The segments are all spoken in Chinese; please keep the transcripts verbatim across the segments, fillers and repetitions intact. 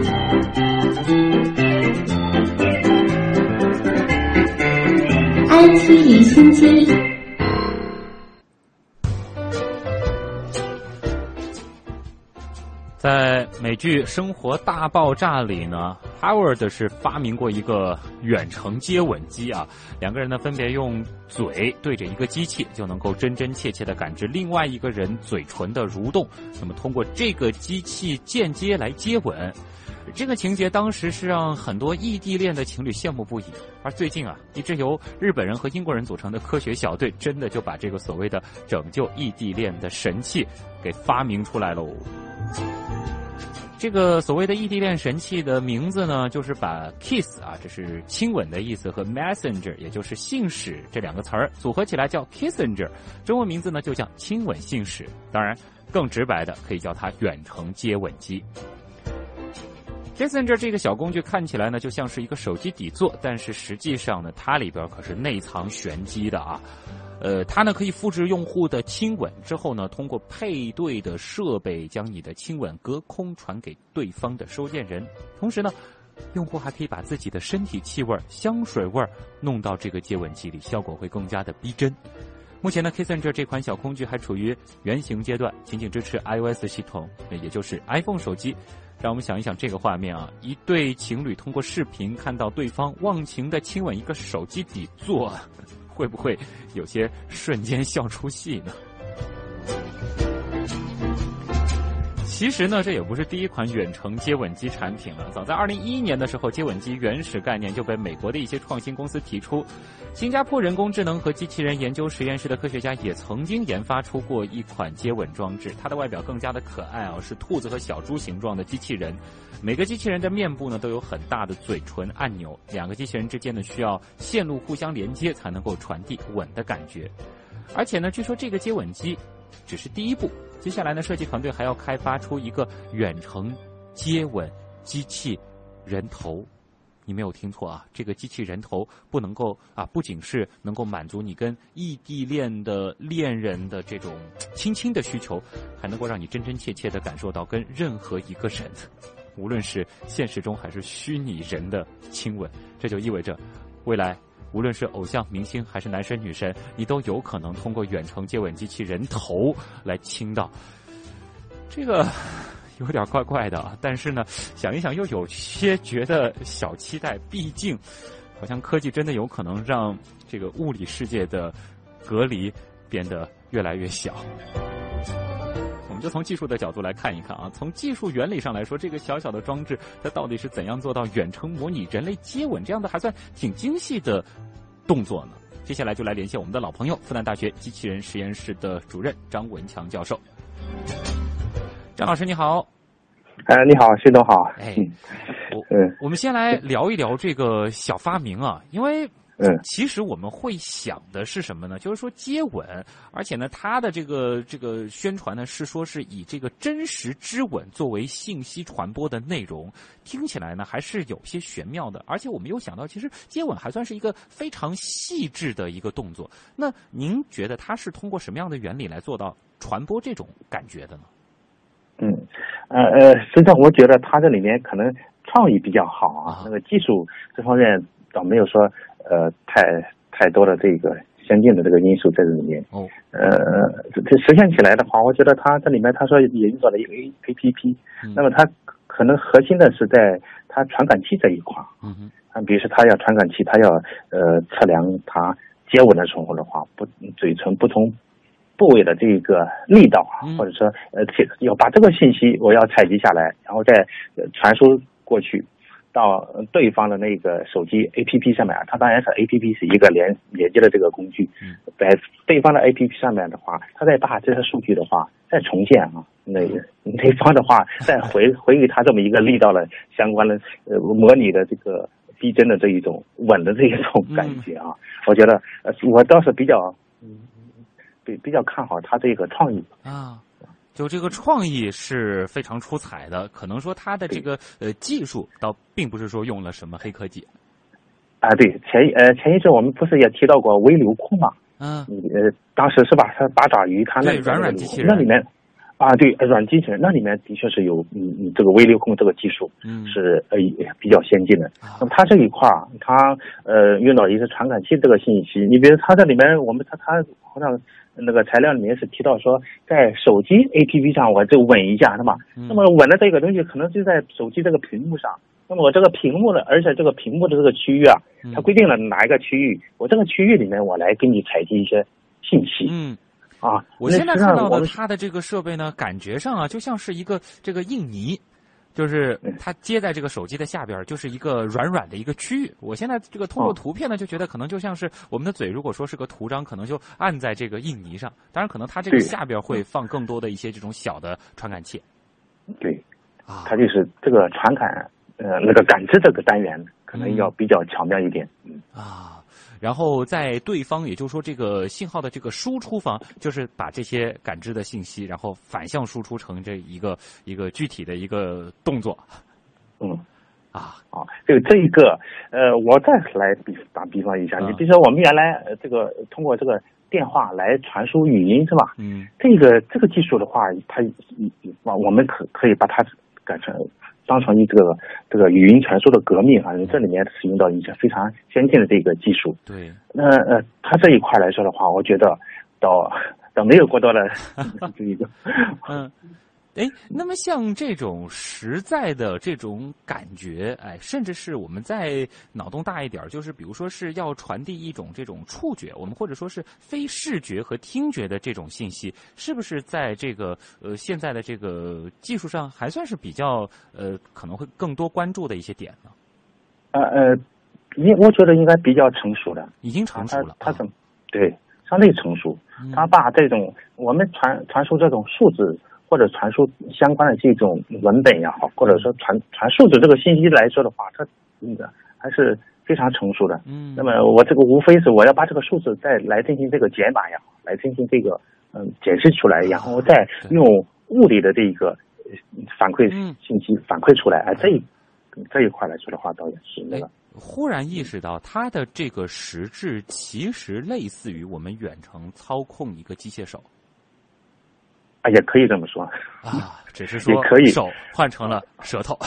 I T 迎新机。在美剧《生活大爆炸》里呢 ，Howard 是发明过一个远程接吻机啊，两个人呢分别用嘴对着一个机器，就能够真真切切地感知另外一个人嘴唇的蠕动，那么通过这个机器间接来接吻。这个情节当时是让很多异地恋的情侣羡慕不已，而最近啊，一支由日本人和英国人组成的科学小队，真的就把这个所谓的拯救异地恋的神器给发明出来喽。这个所谓的异地恋神器的名字呢，就是把 kiss 啊，这是亲吻的意思，和 messenger 也就是信使这两个词儿组合起来叫 Kissenger， 中文名字呢就叫亲吻信使，当然更直白的可以叫它远程接吻机。Kissenger 这个小工具看起来呢，就像是一个手机底座，但是实际上呢，它里边可是内藏玄机的啊。呃，它呢可以复制用户的亲吻，之后呢，通过配对的设备将你的亲吻隔空传给对方的收件人。同时呢，用户还可以把自己的身体气味、香水味弄到这个接吻机里，效果会更加的逼真。目前呢 Kissenger 这款小工具还处于原型阶段，仅仅支持 iOS 系统，也就是 iPhone 手机。让我们想一想这个画面啊，一对情侣通过视频看到对方忘情的亲吻一个手机底座，会不会有些瞬间笑出戏呢？其实呢，这也不是第一款远程接吻机产品了。早在二零一一年的时候，接吻机原始概念就被美国的一些创新公司提出。新加坡人工智能和机器人研究实验室的科学家也曾经研发出过一款接吻装置，它的外表更加的可爱啊，是兔子和小猪形状的机器人。每个机器人的面部呢都有很大的嘴唇按钮，两个机器人之间呢需要线路互相连接才能够传递吻的感觉。而且呢，据说这个接吻机只是第一步。接下来呢，设计团队还要开发出一个远程接吻机器人头。你没有听错啊，这个机器人头不能够啊，不仅是能够满足你跟异地恋的恋人的这种亲亲的需求，还能够让你真真切切地感受到跟任何一个人，无论是现实中还是虚拟人的亲吻。这就意味着未来无论是偶像明星还是男神女神，你都有可能通过远程接吻机器人头来亲到。这个有点怪怪的啊，但是呢想一想又有些觉得小期待，毕竟好像科技真的有可能让这个物理世界的隔离变得越来越小。我们就从技术的角度来看一看啊，从技术原理上来说，这个小小的装置它到底是怎样做到远程模拟人类接吻这样的还算挺精细的动作呢？接下来就来连线我们的老朋友，复旦大学机器人实验室的主任张文强教授。张老师你好。哎、呃，你好，薛总好。哎，我我们先来聊一聊这个小发明啊，因为嗯，其实我们会想的是什么呢？就是说接吻，而且呢，它的这个这个宣传呢是说是以这个真实之吻作为信息传播的内容，听起来呢还是有些玄妙的。而且我们又想到，其实接吻还算是一个非常细致的一个动作。那您觉得它是通过什么样的原理来做到传播这种感觉的呢？嗯，呃呃，实际上我觉得它这里面可能创意比较好啊，那个技术这方面倒没有说。呃，太太多的这个相近的这个因素在这里面。哦。呃，这实现起来的话，我觉得它这里面他说也用到了一个 A P P，、嗯、那么它可能核心的是在它传感器这一块。嗯哼。啊，比如说它要传感器，它要呃测量它接吻的时候的话，不嘴唇不同部位的这个力道啊，嗯、或者说呃要把这个信息我要采集下来，然后再、呃、传输过去。到对方的那个手机 A P P 上面啊，它当然是 A P P 是一个连连接的这个工具，在对方的 A P P 上面的话，它再把这些数据的话再重建啊，那个对方的话再回回给它这么一个力道的相关的呃模拟的这个逼真的这一种稳的这一种感觉啊，我觉得呃我倒是比较比比较看好它这个创意啊。就这个创意是非常出彩的，可能说它的这个呃技术倒并不是说用了什么黑科技。啊，对，前呃前一阵我们不是也提到过微流控嘛？嗯、啊，呃，当时是把它八爪鱼它那个、软软机器人那里面，啊，对，软金城那里面的确是有嗯嗯这个微流控这个技术是呃比较先进的。那么它这一块它呃用到一个传感器这个信息，你比如它这里面我们它它好像那个材料里面是提到说，在手机 A P P 上我就稳一下，是吧？那么稳的这个东西可能就在手机这个屏幕上。那么我这个屏幕呢，而且这个屏幕的这个区域啊，它规定了哪一个区域，我这个区域里面我来给你采集一些信息。嗯。啊，我现在看到的它的这个设备呢，感觉上啊，就像是一个这个印泥，就是它接在这个手机的下边，就是一个软软的一个区域。我现在这个通过图片呢，就觉得可能就像是我们的嘴，如果说是个图章，可能就按在这个印泥上。当然，可能它这个下边会放更多的一些这种小的传感器。对，啊，它就是这个传感，呃，那个感知这个单元可能要比较巧妙一点。嗯啊。然后在对方，也就是说这个信号的这个输出方，就是把这些感知的信息，然后反向输出成这一个一个具体的一个动作。嗯，啊啊，就这一个，呃，我再来比打比方一下，你比如说我们原来这个通过这个电话来传输语音是吧？嗯，这个这个技术的话，它我们可可以把它改成。当成一个这个语音传输的革命啊，这里面使用到一些非常先进的这个技术。对，那呃，它这一块来说的话，我觉得倒倒没有过多的这一个。嗯，哎，那么像这种实在的这种感觉，哎，甚至是我们在脑洞大一点，就是比如说是要传递一种这种触觉，我们或者说是非视觉和听觉的这种信息，是不是在这个呃现在的这个技术上还算是比较呃可能会更多关注的一些点呢？呃呃，应我觉得应该比较成熟的，已经成熟了。它怎么对相对成熟？它把这种我们传传输这种数字。或者传输相关的这种文本也好，或者说传传数字这个信息来说的话，它那个还是非常成熟的。嗯，那么我这个无非是我要把这个数字再来进行这个解码也好，来进行这个嗯解释出来，然后再用物理的这一个反馈信息反馈出来。哎，这一这一块来说的话，倒也是那个。忽然意识到，它的这个实质其实类似于我们远程操控一个机械手。啊，也可以这么说啊，只是说手换成了舌头，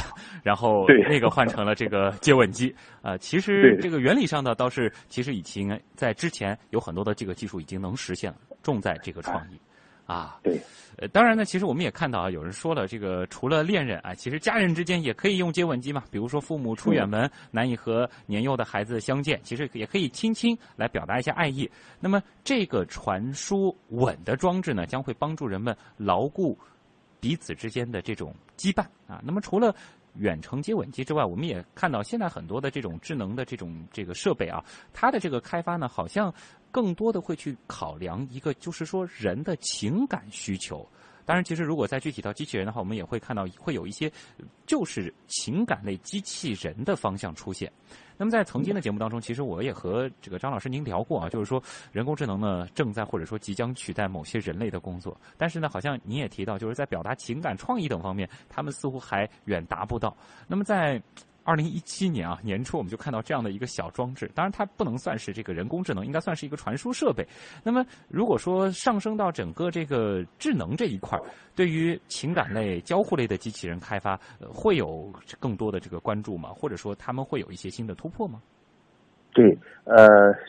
然后那个换成了这个接吻机啊、呃。其实这个原理上的倒是，其实已经在之前有很多的这个技术已经能实现了，重在这个创意啊。对，呃，当然呢，其实我们也看到啊，有人说了，这个除了恋人啊，其实家人之间也可以用接吻机嘛。比如说父母出远门，难以和年幼的孩子相见，其实也可以亲亲来表达一下爱意。那么这个传输吻的装置呢，将会帮助人们牢固彼此之间的这种羁绊啊。那么除了远程接吻机之外，我们也看到现在很多的这种智能的这种这个设备啊，它的这个开发呢，好像更多的会去考量一个，就是说人的情感需求。当然，其实如果再具体到机器人的话，我们也会看到会有一些就是情感类机器人的方向出现。那么在曾经的节目当中，其实我也和这个张老师您聊过啊，就是说人工智能呢正在或者说即将取代某些人类的工作，但是呢，好像您也提到，就是在表达情感、创意等方面，他们似乎还远达不到。那么在二零一七年啊年初，我们就看到这样的一个小装置，当然它不能算是这个人工智能，应该算是一个传输设备。那么如果说上升到整个这个智能这一块，对于情感类、交互类的机器人开发、呃、会有更多的这个关注吗？或者说他们会有一些新的突破吗？对，呃，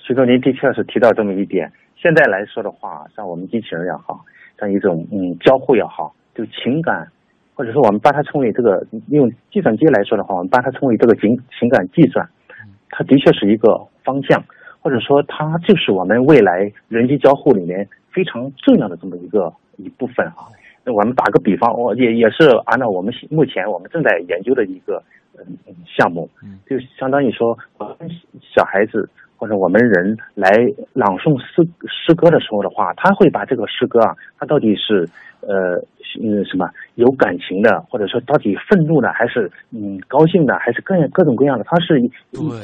徐总您的确是提到这么一点。现在来说的话，像我们机器人也好，像一种嗯交互也好，就情感，或者说我们把它称为这个，用计算机来说的话，我们把它称为这个情情感计算，它的确是一个方向，或者说它就是我们未来人机交互里面非常重要的这么一个一部分啊。那我们打个比方，我也也是按照我们目前我们正在研究的一个嗯项目，就相当于说我们小孩子或者我们人来朗诵诗诗歌的时候的话，他会把这个诗歌啊，它到底是呃嗯什么有感情的，或者说到底愤怒的，还是嗯高兴的，还是各各种各样的，它是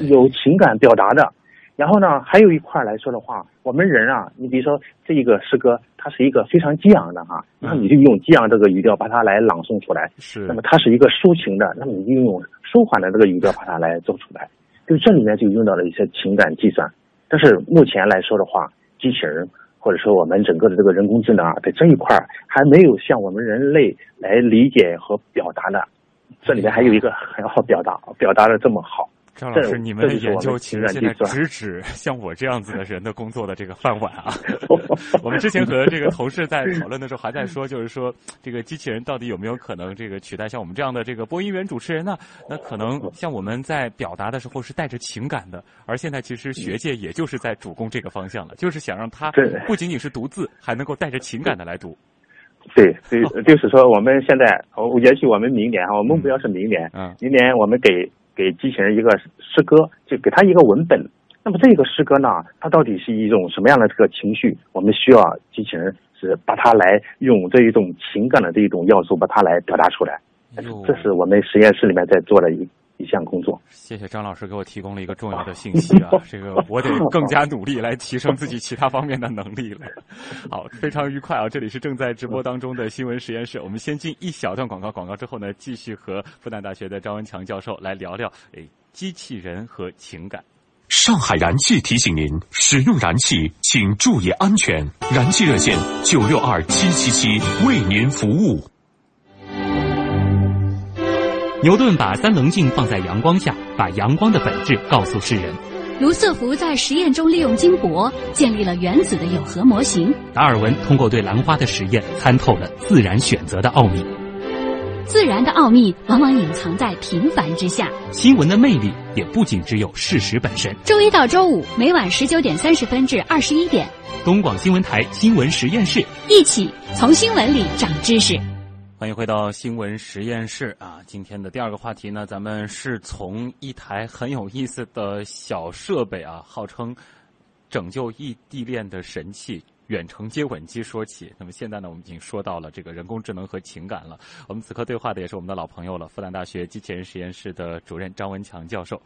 有情感表达的。然后呢，还有一块来说的话，我们人啊，你比如说这一个诗歌，它是一个非常激昂的哈，那你就用激昂这个语调把它来朗诵出来，是。那么它是一个抒情的，那么你就用舒缓的这个语调把它来做出来，就这里面就用到了一些情感计算。但是目前来说的话，机器人或者说我们整个的这个人工智能啊，在这一块还没有像我们人类来理解和表达的，这里面还有一个很好表达，表达的这么好。张老师，你们的研究其实现在直指像我这样子的人的工作的这个饭碗啊！我们之前和这个同事在讨论的时候，还在说，就是说这个机器人到底有没有可能这个取代像我们这样的这个播音员、主持人呢？那可能像我们在表达的时候是带着情感的，而现在其实学界也就是在主攻这个方向了，就是想让它不仅仅是读字，还能够带着情感的来读。对，对，就是说我们现在，也许我们明年啊，我们目标是明年，嗯，明年我们给。给机器人一个诗歌，就给他一个文本。那么这个诗歌呢，它到底是一种什么样的这个情绪？我们需要机器人是把它来用这一种情感的这一种要素，把它来表达出来。这是我们实验室里面在做的一一项工作。谢谢张老师给我提供了一个重要的信息啊！这个我得更加努力来提升自己其他方面的能力了。好，非常愉快啊！这里是正在直播当中的新闻实验室，我们先进一小段广告，广告之后呢，继续和复旦大学的张文强教授来聊聊诶机器人和情感。上海燃气提醒您，使用燃气请注意安全。燃气热线九六二七七七为您服务。牛顿把三棱镜放在阳光下，把阳光的本质告诉世人。卢瑟福在实验中利用金箔建立了原子的有核模型。达尔文通过对兰花的实验参透了自然选择的奥秘。自然的奥秘往往隐藏在平凡之下。新闻的魅力也不仅只有事实本身。周一到周五每晚十九点三十分至二十一点，东广新闻台新闻实验室，一起从新闻里长知识。欢迎回到新闻实验室啊！今天的第二个话题呢，咱们是从一台很有意思的小设备啊，号称拯救异地恋的神器远程接吻机说起。那么现在呢，我们已经说到了这个人工智能和情感了。我们此刻对话的也是我们的老朋友了，复旦大学机器人实验室的主任张文强教授。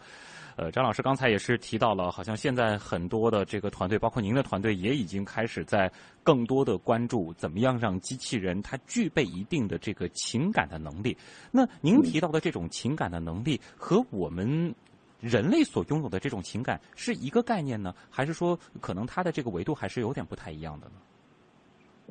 呃，张老师刚才也是提到了，好像现在很多的这个团队，包括您的团队，也已经开始在更多的关注怎么样让机器人它具备一定的这个情感的能力。那您提到的这种情感的能力和我们人类所拥有的这种情感是一个概念呢，还是说可能它的这个维度还是有点不太一样的呢？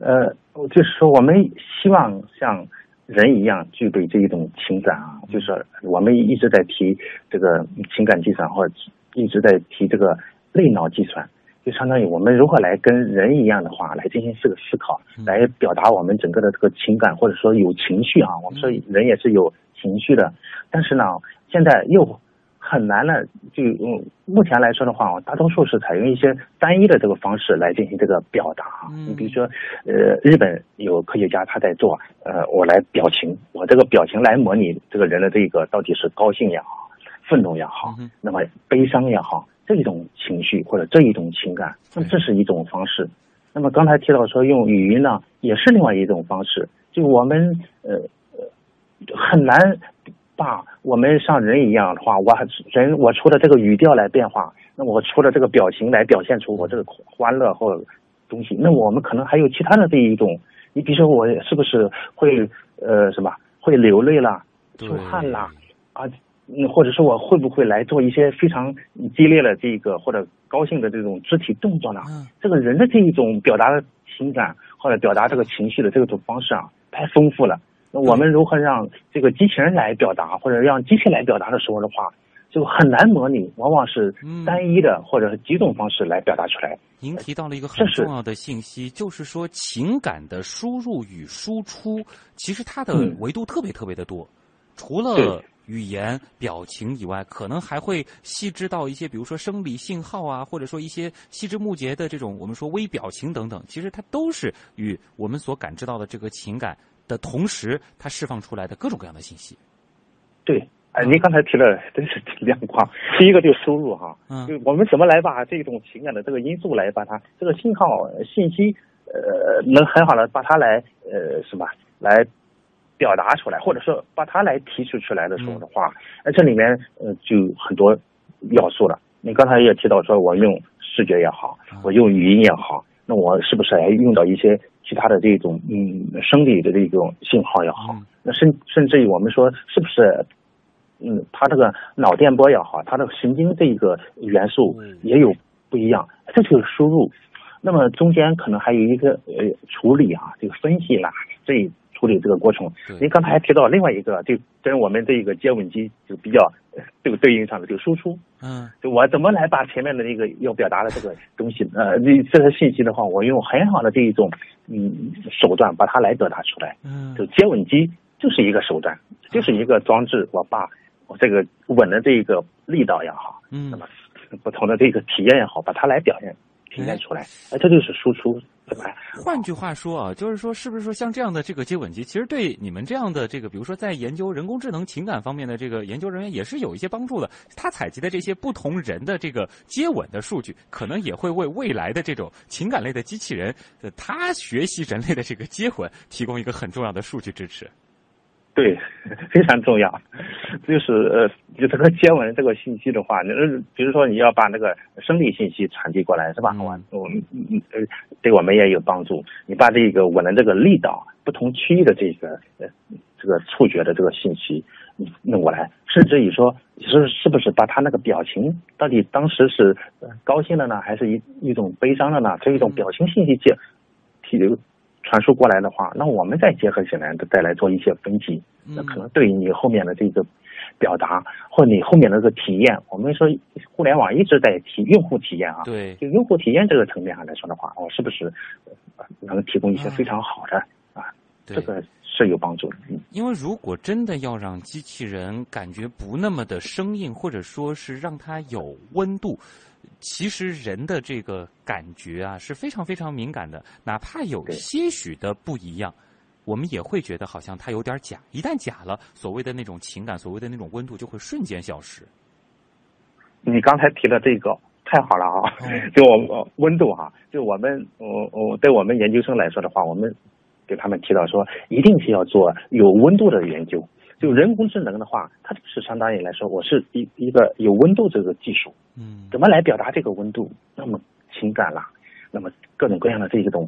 呃，就是说我们希望像人一样具备这一种情感啊，就是我们一直在提这个情感计算，或者一直在提这个类脑计算，就相当于我们如何来跟人一样的话来进行这个思考，来表达我们整个的这个情感，或者说有情绪啊，我们说人也是有情绪的，但是呢，现在又很难了，就目前来说的话，大多数是采用一些单一的这个方式来进行这个表达。你比如说，呃，日本有科学家他在做，呃，我来表情，我这个表情来模拟这个人的这个到底是高兴也好，愤怒也好，那么悲伤也好，这一种情绪或者这一种情感，那么这是一种方式。那么刚才提到说用语音呢，也是另外一种方式，就我们呃很难。啊，我们像人一样的话，我人我除了这个语调来变化，那我除了这个表情来表现出我这个欢乐或东西，那我们可能还有其他的这一种，你比如说我是不是会呃什么会流泪啦、出汗啦啊，或者说我会不会来做一些非常激烈的这个或者高兴的这种肢体动作呢？嗯、这个人的这一种表达的情感或者表达这个情绪的这种方式啊，太丰富了。那我们如何让这个机器人来表达，或者让机器来表达的时候的话，就很难模拟，往往是单一的或者几种方式来表达出来。您提到了一个很重要的信息，就是说情感的输入与输出，其实它的维度特别特别的多，嗯、除了语言、表情以外，可能还会细致到一些，比如说生理信号啊，或者说一些细枝末节的这种我们说微表情等等，其实它都是与我们所感知到的这个情感的同时，它释放出来的各种各样的信息。对，哎、呃，您刚才提了，真是两块。第一个就是输入哈，嗯，就我们怎么来把这种情感的这个因素来把它这个信号信息，呃，能很好的把它来呃什么来表达出来，或者说把它来提取出来的时候的话，那、嗯、这里面呃就很多要素了。你刚才也提到说，我用视觉也好，我用语音也好，那我是不是还用到一些其他的这种嗯生理的这种信号也好，那甚甚至于我们说是不是嗯它这个脑电波也好，它的神经这一个元素也有不一样，这就是输入。那么中间可能还有一个呃处理啊，这个分析啦，这处理这个过程。您刚才还提到另外一个，就跟我们这个接吻机就比较这个对应上的这个输出。嗯，就我怎么来把前面的那个要表达的这个东西，呃，这个信息的话，我用很好的这一种嗯手段把它来表达出来。嗯，就接吻机就是一个手段，就是一个装置，我把我这个吻的这个力道也好，嗯，那么不同的这个体验也好，把它来表现。体现出来，哎，这就是输出，对吧？换句话说啊，就是说，是不是说像这样的这个接吻机，其实对你们这样的这个，比如说在研究人工智能情感方面的这个研究人员，也是有一些帮助的。他采集的这些不同人的这个接吻的数据，可能也会为未来的这种情感类的机器人，呃，他学习人类的这个接吻，提供一个很重要的数据支持。对，非常重要，就是呃，就这个接吻这个信息的话，比如说你要把那个生理信息传递过来，是吧？嗯、我们呃，对我们也有帮助。你把这个吻的这个力道、不同区域的这个呃这个触觉的这个信息弄过来，甚至于说是是不是把他那个表情到底当时是高兴的呢，还是一一种悲伤的呢？这一种表情信息接提流。传输过来的话，那我们再结合起来，再来做一些分析，那可能对于你后面的这个表达，或你后面的这个体验，我们说互联网一直在提用户体验啊，对，就用户体验这个层面上来说的话，我是不是能提供一些非常好的啊？这个是有帮助的。嗯，因为如果真的要让机器人感觉不那么的生硬，或者说是让它有温度。其实人的这个感觉啊是非常非常敏感的，哪怕有些许的不一样，我们也会觉得好像它有点假。一旦假了，所谓的那种情感，所谓的那种温度就会瞬间消失。你刚才提的这个太好了啊！嗯、就我温度啊，就我们我我对我们研究生来说的话，我们给他们提到说，一定是要做有温度的研究。就人工智能的话，它就是相当于来说，我是一一个有温度这个技术，嗯，怎么来表达这个温度？那么情感啦，那么各种各样的这种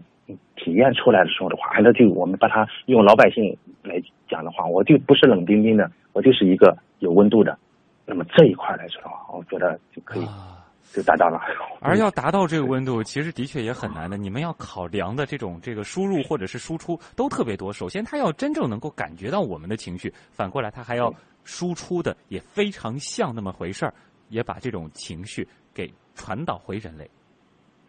体验出来的时候的话，那就我们把它用老百姓来讲的话，我就不是冷冰冰的，我就是一个有温度的。那么这一块来说的话，我觉得就可以。啊就达到了，而要达到这个温度，其实的确也很难的。你们要考量的这种这个输入或者是输出都特别多。首先，它要真正能够感觉到我们的情绪，反过来，它还要输出的也非常像那么回事儿，也把这种情绪给传导回人类。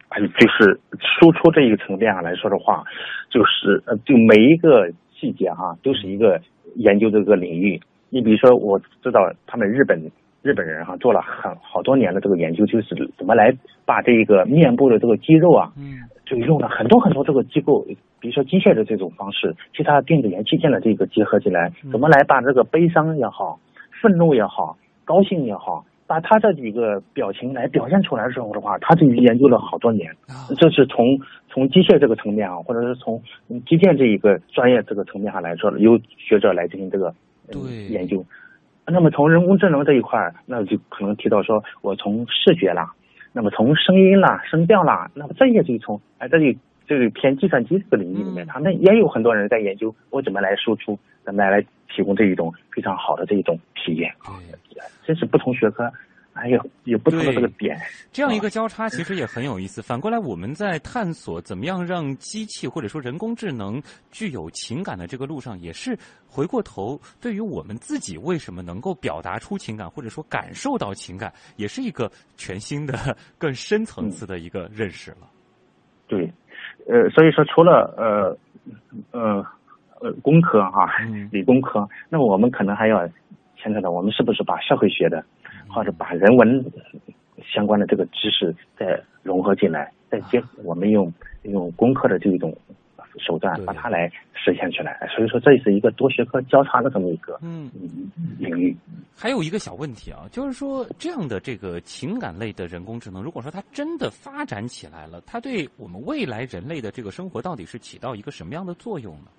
哎，就是输出这一个层面上来说的话，就是呃，就每一个细节哈、啊，都是一个研究的这个领域。你比如说，我知道他们日本。日本人哈、啊、做了很好多年的这个研究，就是怎么来把这个面部的这个肌肉啊，嗯，就用了很多很多这个机构，比如说机械的这种方式，其他电子元器件的这个结合起来，怎么来把这个悲伤也好、愤怒也好、高兴也好，把他这几个表情来表现出来的时候的话，他就研究了好多年。这是从从机械这个层面啊，或者是从机械这一个专业这个层面上来说，由学者来进行这个、嗯、研究。那么从人工智能这一块，那就可能提到说，我从视觉啦，那么从声音啦、声调啦，那么这些就从哎这里这里偏计算机这个领域里面，他们也有很多人在研究我怎么来输出，怎么来提供这一种非常好的这一种体验啊，真是不同学科。哎呦，也不同的这个点，这样一个交叉其实也很有意思。反过来，我们在探索怎么样让机器或者说人工智能具有情感的这个路上，也是回过头对于我们自己为什么能够表达出情感，或者说感受到情感，也是一个全新的、更深层次的一个认识了。对，呃，所以说除了呃呃呃工科哈、啊，理工科，那我们可能还要牵扯到我们是不是把社会学的。或者把人文相关的这个知识再融合进来，再结合我们用用工科的这一种手段把它来实现起来。所以说这是一个多学科交叉的这么一个嗯领域。还有一个小问题啊，就是说这样的这个情感类的人工智能，如果说它真的发展起来了，它对我们未来人类的这个生活到底是起到一个什么样的作用呢？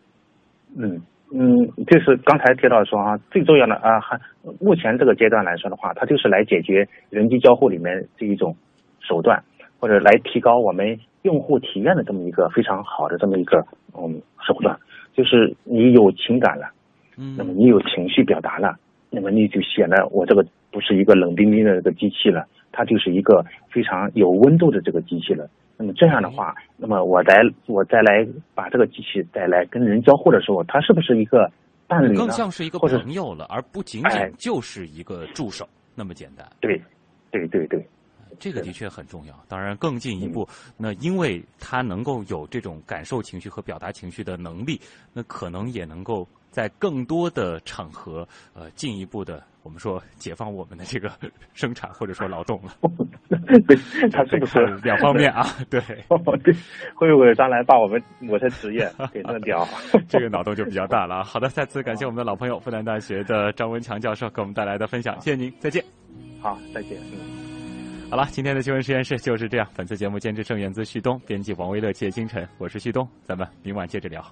嗯。嗯，就是刚才提到说啊，最重要的啊，还目前这个阶段来说的话，它就是来解决人机交互里面这一种手段，或者来提高我们用户体验的这么一个非常好的这么一个嗯手段。就是你有情感了，嗯，那么你有情绪表达了，那么你就显得我这个不是一个冷冰冰的这个机器了，它就是一个非常有温度的这个机器了。那么这样的话，那么我来我再来把这个机器再来跟人交互的时候，它是不是一个伴侣呢？更像是一个朋友了，而不仅仅就是一个助手、哎、那么简单。对，对对对。这个的确很重要，当然更进一步，那因为他能够有这种感受情绪和表达情绪的能力，那可能也能够在更多的场合，呃，进一步的我们说解放我们的这个生产或者说劳动了。对，他是不是两方面啊？对，会不会将来把我们我的职业给弄掉？这个脑洞就比较大了。好的，再次感谢我们的老朋友复旦大学的张文强教授给我们带来的分享，谢谢您，再见。好，再见。嗯。好了，今天的新闻实验室就是这样。本次节目监制郑源自旭东，编辑王威乐、谢金晨，我是旭东，咱们明晚接着聊。